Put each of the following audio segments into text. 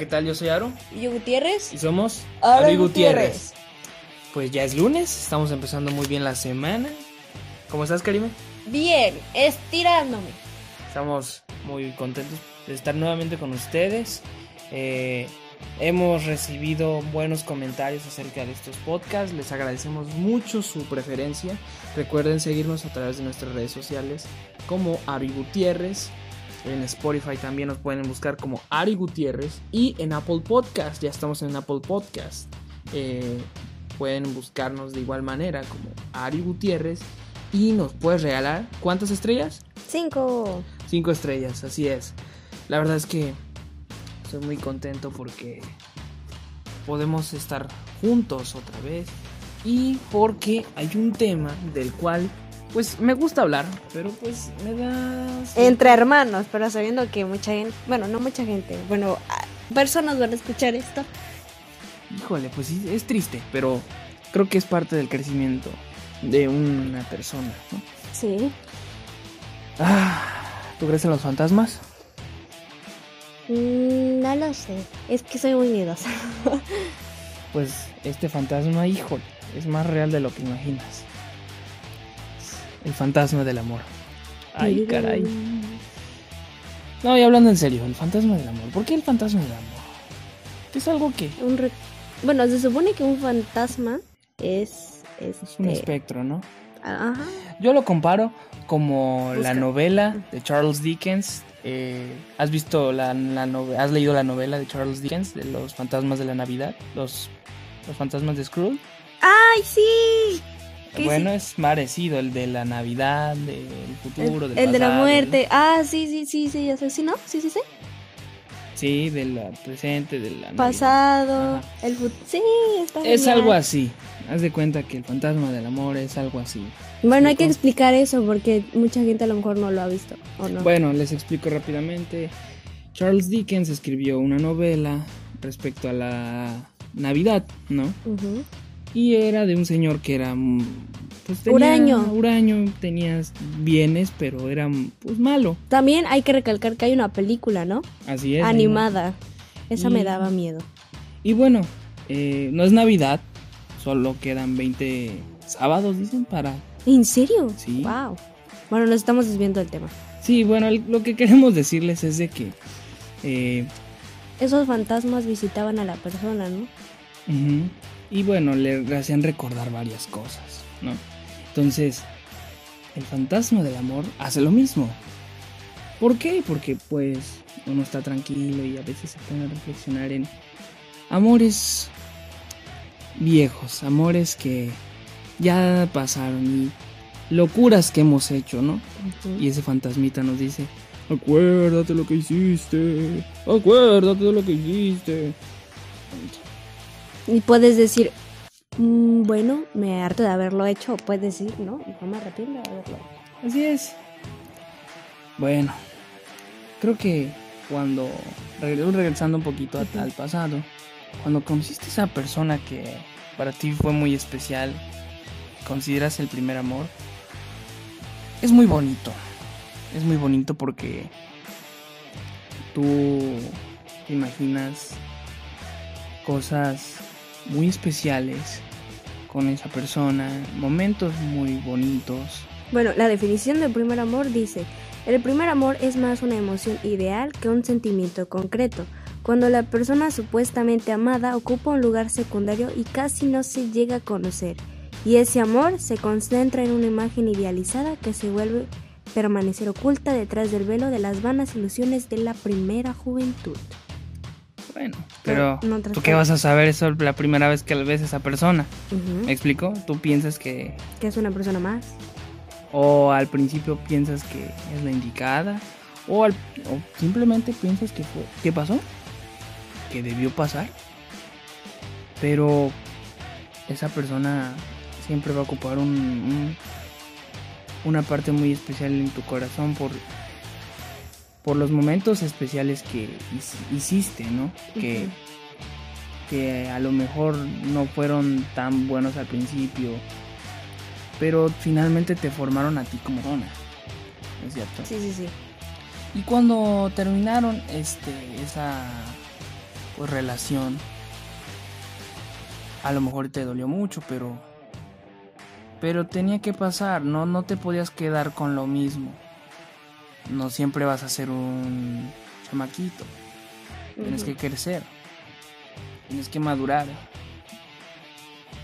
¿qué tal? Yo soy Aro. Y yo Gutiérrez. Y somos Ari Gutiérrez. Pues ya es lunes, estamos empezando muy bien la semana. ¿Cómo estás, Karime? Bien, estirándome. Estamos muy contentos de estar nuevamente con ustedes. Hemos recibido buenos comentarios acerca de estos podcasts. Les agradecemos mucho su preferencia. Recuerden seguirnos a través de nuestras redes sociales como Ari Gutiérrez. En Spotify también nos pueden buscar como Ari Gutiérrez. Y en Apple Podcast, ya estamos en Apple Podcast. Pueden buscarnos de igual manera como Ari Gutiérrez. Y nos puedes regalar, ¿cuántas estrellas? 5. 5 estrellas, así es. La verdad es que estoy muy contento porque podemos estar juntos otra vez. Y porque hay un tema del cual, pues, me gusta hablar, pero pues me da... Entre hermanos, pero sabiendo que mucha gente... Bueno, no mucha gente, bueno, personas van a escuchar esto. Híjole, pues sí, es triste, pero creo que es parte del crecimiento de una persona, ¿no? Sí. ¿Tú crees en los fantasmas? No lo sé, es que soy muy miedosa. Pues este fantasma, híjole, es más real de lo que imaginas. El fantasma del amor. Ay, caray. No, y hablando en serio, el fantasma del amor. ¿Por qué el fantasma del amor? ¿Es algo que? Bueno, se supone que un fantasma es un espectro, ¿no? Ajá. Yo lo comparo como la novela de Charles Dickens. ¿Has visto has leído la novela de Charles Dickens de los fantasmas de la Navidad? Los fantasmas de Scrooge. ¡Ay, sí! Bueno, es parecido, el de la Navidad, el futuro, del pasado. El de la muerte. Ah, sí, ya sé. ¿Sí, no? Sí. Sí, del presente, del pasado, el futuro. Sí, está bien. Es algo así. Haz de cuenta que el fantasma del amor es algo así. Bueno, hay que explicar eso porque mucha gente a lo mejor no lo ha visto, ¿o no? Bueno, les explico rápidamente. Charles Dickens escribió una novela respecto a la Navidad, ¿no? Uh-huh. Y era de un señor que era, pues, tenía huraño, tenía bienes, pero era, pues, malo. También hay que recalcar que hay una película, ¿no? Así es. Animada. Esa me daba miedo. Y bueno, no es Navidad, solo quedan 20 sábados, dicen, para... ¿En serio? Sí. Wow. Bueno, nos estamos desviando del tema. Sí, bueno, lo que queremos decirles es de que... esos fantasmas visitaban a la persona, ¿no? Uh-huh. Y bueno, le hacían recordar varias cosas, ¿no? Entonces, el fantasma del amor hace lo mismo. ¿Por qué? Porque, pues, uno está tranquilo y a veces se pone a reflexionar en amores viejos, amores que ya pasaron y locuras que hemos hecho, ¿no? Uh-huh. Y ese fantasmita nos dice, acuérdate lo que hiciste. Y puedes decir, bueno, me harto de haberlo hecho. O puedes decir, no me arrepiento de haberlo hecho. Así es. Bueno, creo que cuando, regresando un poquito al pasado, cuando conociste a esa persona que para ti fue muy especial, consideras el primer amor, es muy bonito. Es muy bonito porque tú te imaginas cosas muy especiales con esa persona, momentos muy bonitos. Bueno, la definición del primer amor dice: el primer amor es más una emoción ideal que un sentimiento concreto, cuando la persona supuestamente amada ocupa un lugar secundario y casi no se llega a conocer, y ese amor se concentra en una imagen idealizada que se vuelve permanecer oculta detrás del velo de las vanas ilusiones de la primera juventud. Bueno, pero ¿tú qué vas a saber eso la primera vez que ves a esa persona? Uh-huh. ¿Me explico? Tú piensas que es una persona más. O al principio piensas que es la indicada. O simplemente piensas que fue... ¿Qué pasó? Que debió pasar. Pero esa persona siempre va a ocupar una parte muy especial en tu corazón por los momentos especiales que hiciste, ¿no? Que a lo mejor no fueron tan buenos al principio, pero finalmente te formaron a ti como persona, ¿no es cierto? Sí. Y cuando terminaron esa pues, relación. A lo mejor te dolió mucho, pero tenía que pasar, no te podías quedar con lo mismo. No siempre vas a ser un chamaquito. Tienes que crecer, tienes que madurar.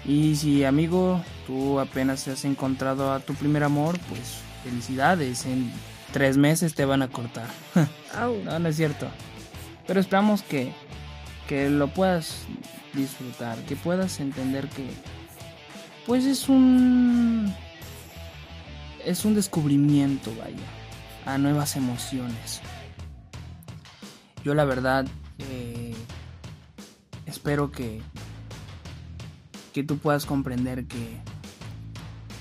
Y si, amigo, tú apenas te has encontrado a tu primer amor, pues felicidades, en 3 meses te van a cortar. No es cierto. Pero esperamos que lo puedas disfrutar, que puedas entender que pues es un descubrimiento, vaya, a nuevas emociones. Yo la verdad espero que tú puedas comprender que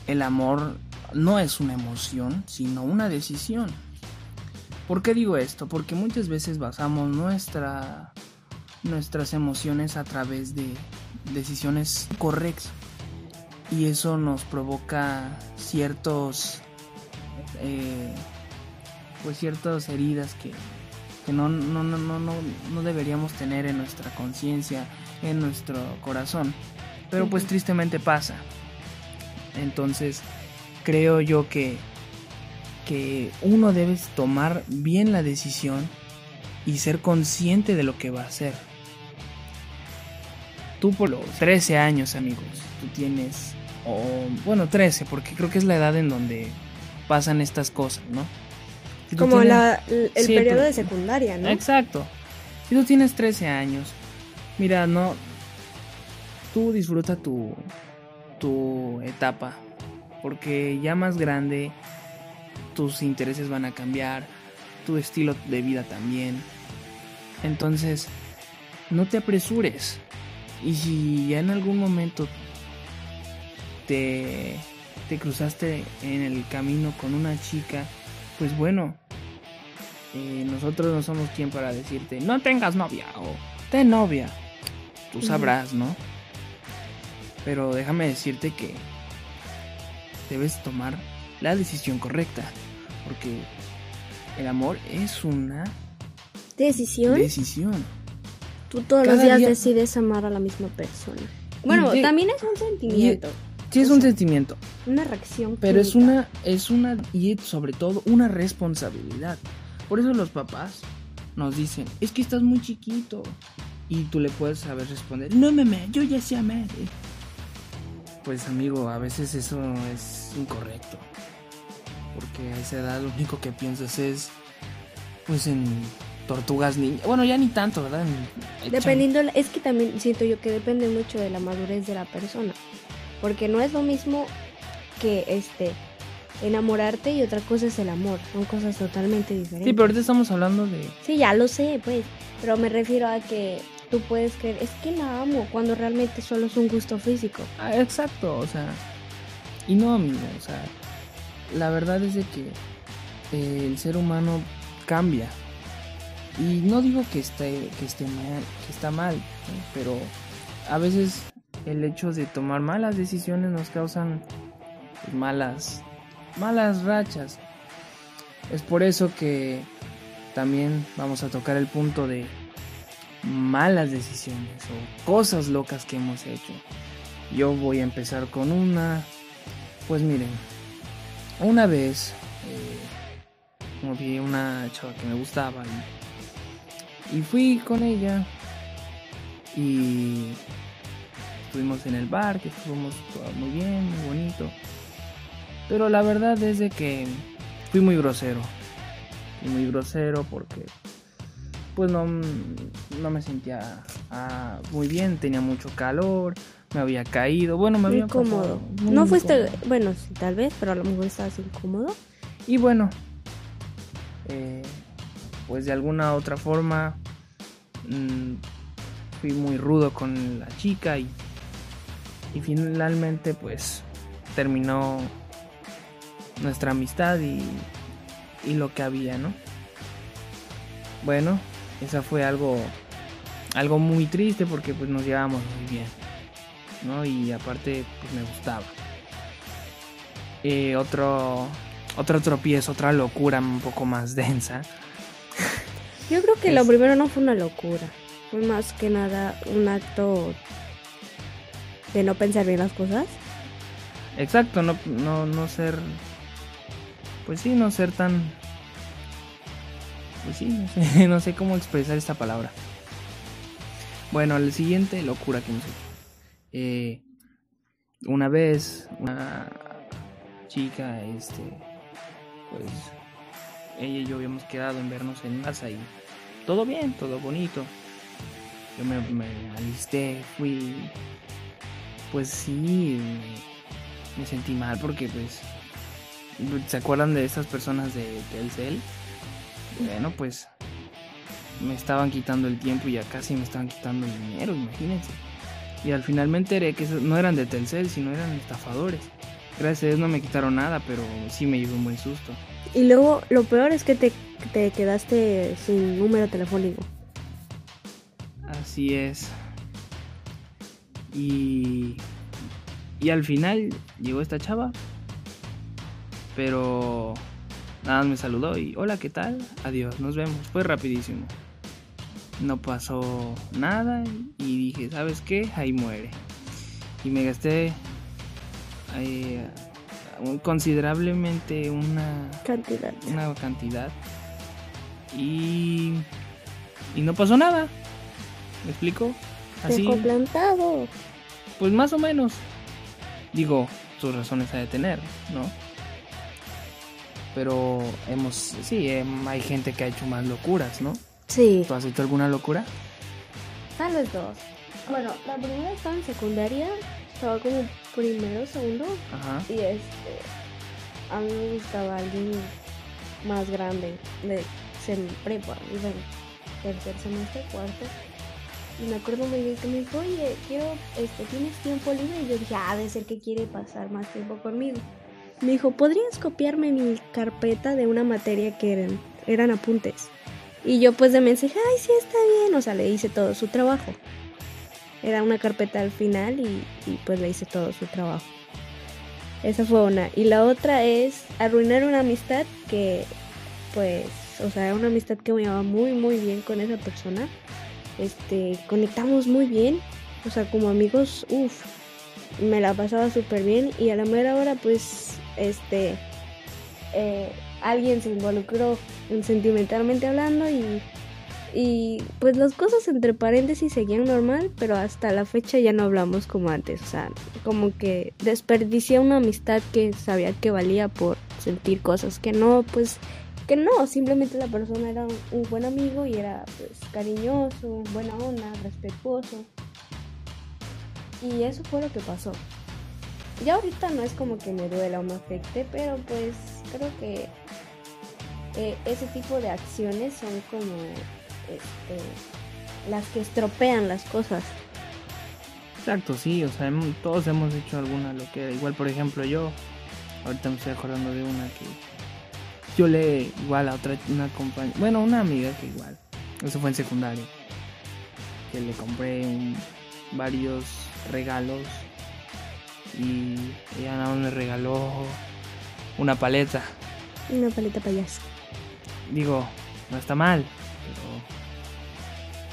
el amor no es una emoción, sino una decisión. ¿Por qué digo esto? Porque muchas veces basamos nuestras emociones a través de decisiones correctas. Y eso nos provoca ciertas heridas que no deberíamos tener en nuestra conciencia, en nuestro corazón. Pero pues tristemente pasa. Entonces creo yo que uno debe tomar bien la decisión y ser consciente de lo que va a hacer. Tú por los 13 años, amigos, tú tienes... Oh, bueno, 13, porque creo que es la edad en donde pasan estas cosas, ¿no? Si como tienes, el periodo de secundaria, ¿no? Exacto. Si tú tienes 13 años, mira, no... Tú disfruta tu etapa, porque ya más grande tus intereses van a cambiar, tu estilo de vida también. Entonces, no te apresures. Y si ya en algún momento te cruzaste en el camino con una chica, pues bueno, nosotros no somos quien para decirte no tengas novia o ten novia. Tú sabrás, ¿no? Pero déjame decirte que debes tomar la decisión correcta, porque el amor es una decisión. Tú todos los días decides amar a la misma persona. Bueno, también es un sentimiento. Sí, es un sentimiento. Una reacción. Pero es una y sobre todo una responsabilidad. Por eso los papás nos dicen, es que estás muy chiquito. Y tú le puedes saber responder, no mamá, yo ya sé amar. Pues amigo, a veces eso es incorrecto. Porque a esa edad lo único que piensas es pues en tortugas niñas. Bueno, ya ni tanto, ¿verdad? Dependiendo, es que también siento yo que depende mucho de la madurez de la persona. Porque no es lo mismo que enamorarte y otra cosa es el amor. Son cosas totalmente diferentes. Sí, pero ahorita estamos hablando de... Sí, ya lo sé, pues. Pero me refiero a que... Tú puedes creer, es que la amo, cuando realmente solo es un gusto físico. Ah, exacto, o sea, y no, amigo, o sea, la verdad es de que el ser humano cambia. Y no digo que está mal, ¿eh? Pero a veces el hecho de tomar malas decisiones nos causan malas rachas. Es por eso que también vamos a tocar el punto de malas decisiones o cosas locas que hemos hecho. Yo voy a empezar con una. Pues miren, una vez vi una chava que me gustaba y fui con ella y estuvimos en el bar, que estuvimos muy bien, muy bonito, pero la verdad es de que fui muy grosero porque pues no me sentía muy bien, tenía mucho calor, me había caído, bueno, me había incómodo. No fuiste, bueno, sí, tal vez, pero a lo mejor estabas incómodo. Y bueno, pues de alguna otra forma fui muy rudo con la chica y finalmente pues terminó nuestra amistad y lo que había, ¿no? Bueno, esa fue algo muy triste porque pues nos llevábamos muy bien, ¿no? Y aparte pues me gustaba. Otro tropiezo, otra locura un poco más densa. Yo creo que lo primero no fue una locura. fue más que nada un acto de no pensar bien las cosas. Exacto, no ser, pues sí, no ser tan, pues sí, no sé cómo expresar esta palabra. Bueno, la siguiente locura que me hizo. Una vez una chica, pues ella y yo habíamos quedado en vernos en casa y todo bien, todo bonito. Yo me alisté, fui, pues sí, me sentí mal porque pues, ¿se acuerdan de esas personas de Telcel? Bueno, pues me estaban quitando el tiempo y ya casi me estaban quitando el dinero, imagínense. Y al final me enteré que no eran de Telcel, sino eran estafadores. Gracias a Dios no me quitaron nada, pero sí me llevó un buen susto. Y luego lo peor es que te quedaste sin número telefónico. Así es. Y al final llegó esta chava, pero nada más me saludó y hola, ¿qué tal? Adiós, nos vemos. Fue rapidísimo. No pasó nada y dije, ¿sabes qué? Ahí muere. Y me gasté considerablemente una cantidad y no pasó nada. ¿Me explico? Así, dejó plantado. Pues más o menos. Digo, sus razones ha de tener, ¿no? Pero hay gente que ha hecho más locuras, ¿no? Sí. ¿Tú has hecho alguna locura? Tal vez dos. Bueno, la primera estaba en secundaria, estaba como primero, segundo. Ajá. Y a mí me gustaba alguien más grande, de prepa, y bueno, tercer semestre, cuarto. Y me acuerdo muy bien que me dijo, oye, ¿tienes tiempo libre? Y yo dije, debe ser que quiere pasar más tiempo conmigo. Me dijo, ¿podrías copiarme mi carpeta de una materia que eran apuntes? Y yo pues de mensaje, ay, sí, está bien. O sea, le hice todo su trabajo. Era una carpeta al final y pues le hice todo su trabajo. Esa fue una. Y la otra es arruinar una amistad que, pues, o sea, era una amistad que me llevaba muy, muy bien con esa persona. Conectamos muy bien. O sea, como amigos, me la pasaba súper bien. Y a la mera hora, pues, alguien se involucró sentimentalmente hablando y pues las cosas entre paréntesis seguían normal, pero hasta la fecha ya no hablamos como antes. O sea, como que desperdicié una amistad que sabía que valía por sentir cosas que no, pues que no, simplemente la persona era un buen amigo y era pues cariñoso, buena onda, respetuoso. Y eso fue lo que pasó. Ya ahorita no es como que me duela o me afecte, pero pues creo que ese tipo de acciones son como las que estropean las cosas. Exacto, sí, o sea, todos hemos hecho alguna loquera. Igual, por ejemplo, yo ahorita me estoy acordando de una que yo le igual a otra, una amiga que igual, eso fue en secundaria, que le compré varios regalos y ella nada más me regaló una paleta. Una paleta payaso. Digo, no está mal,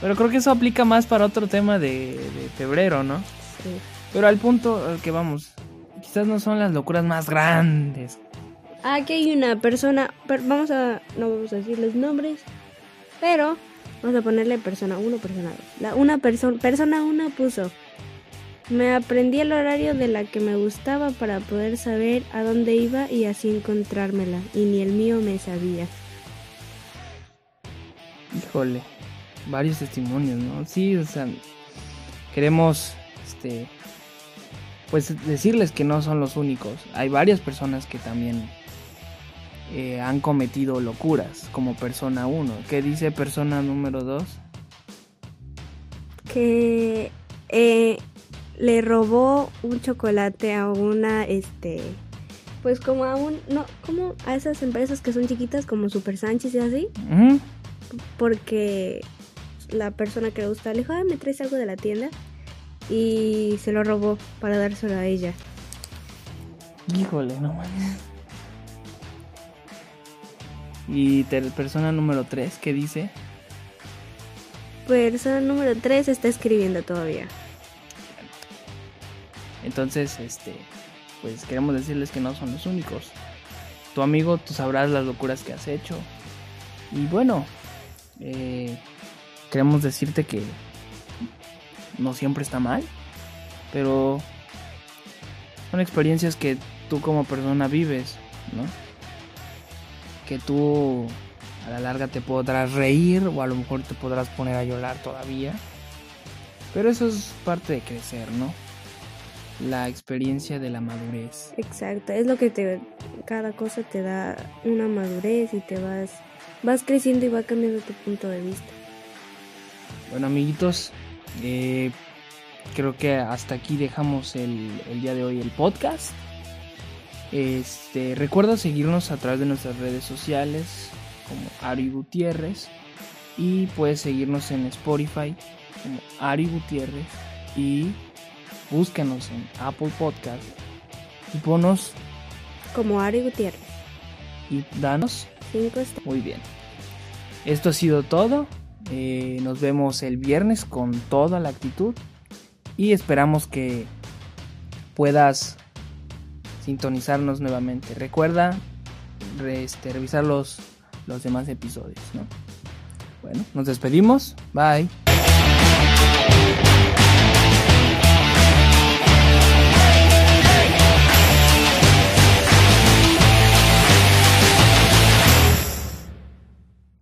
pero creo que eso aplica más para otro tema de febrero, ¿no? Sí. Pero al punto al que vamos, quizás no son las locuras más grandes. Aquí hay una persona, no vamos a decir los nombres, pero vamos a ponerle persona 1, persona 2. Persona 1 puso: me aprendí el horario de la que me gustaba para poder saber a dónde iba y así encontrármela. Y ni el mío me sabía. Híjole, varios testimonios, ¿no? Sí, o sea, queremos, pues decirles que no son los únicos. Hay varias personas que también han cometido locuras, como persona 1. ¿Qué dice persona número 2? Que le robó un chocolate a una, pues como a como a esas empresas que son chiquitas como Super Sánchez y así. Uh-huh. Porque la persona que le gustaba le dijo, me traes algo de la tienda, y se lo robó para dárselo a ella. Híjole, no mames. Y persona número 3, ¿qué dice? persona número 3 está escribiendo todavía. Entonces, pues queremos decirles que no son los únicos. Tu amigo, tú sabrás las locuras que has hecho. Y bueno, queremos decirte que no siempre está mal, pero son experiencias que tú como persona vives, ¿no? Que tú a la larga te podrás reír o a lo mejor te podrás poner a llorar todavía. Pero eso es parte de crecer, ¿no? La experiencia de la madurez. Exacto, es lo que cada cosa te da una madurez y te vas creciendo y va cambiando tu punto de vista. Bueno, amiguitos, creo que hasta aquí dejamos el día de hoy el podcast. Recuerda seguirnos a través de nuestras redes sociales como Ari Gutiérrez, y puedes seguirnos en Spotify como Ari Gutiérrez, y búscanos en Apple Podcast y ponos como Ari Gutiérrez y danos 5 estrellas. Muy bien, esto ha sido todo. Nos vemos el viernes con toda la actitud y esperamos que puedas sintonizarnos nuevamente. Recuerda revisar los demás episodios, ¿no? Bueno, nos despedimos. Bye.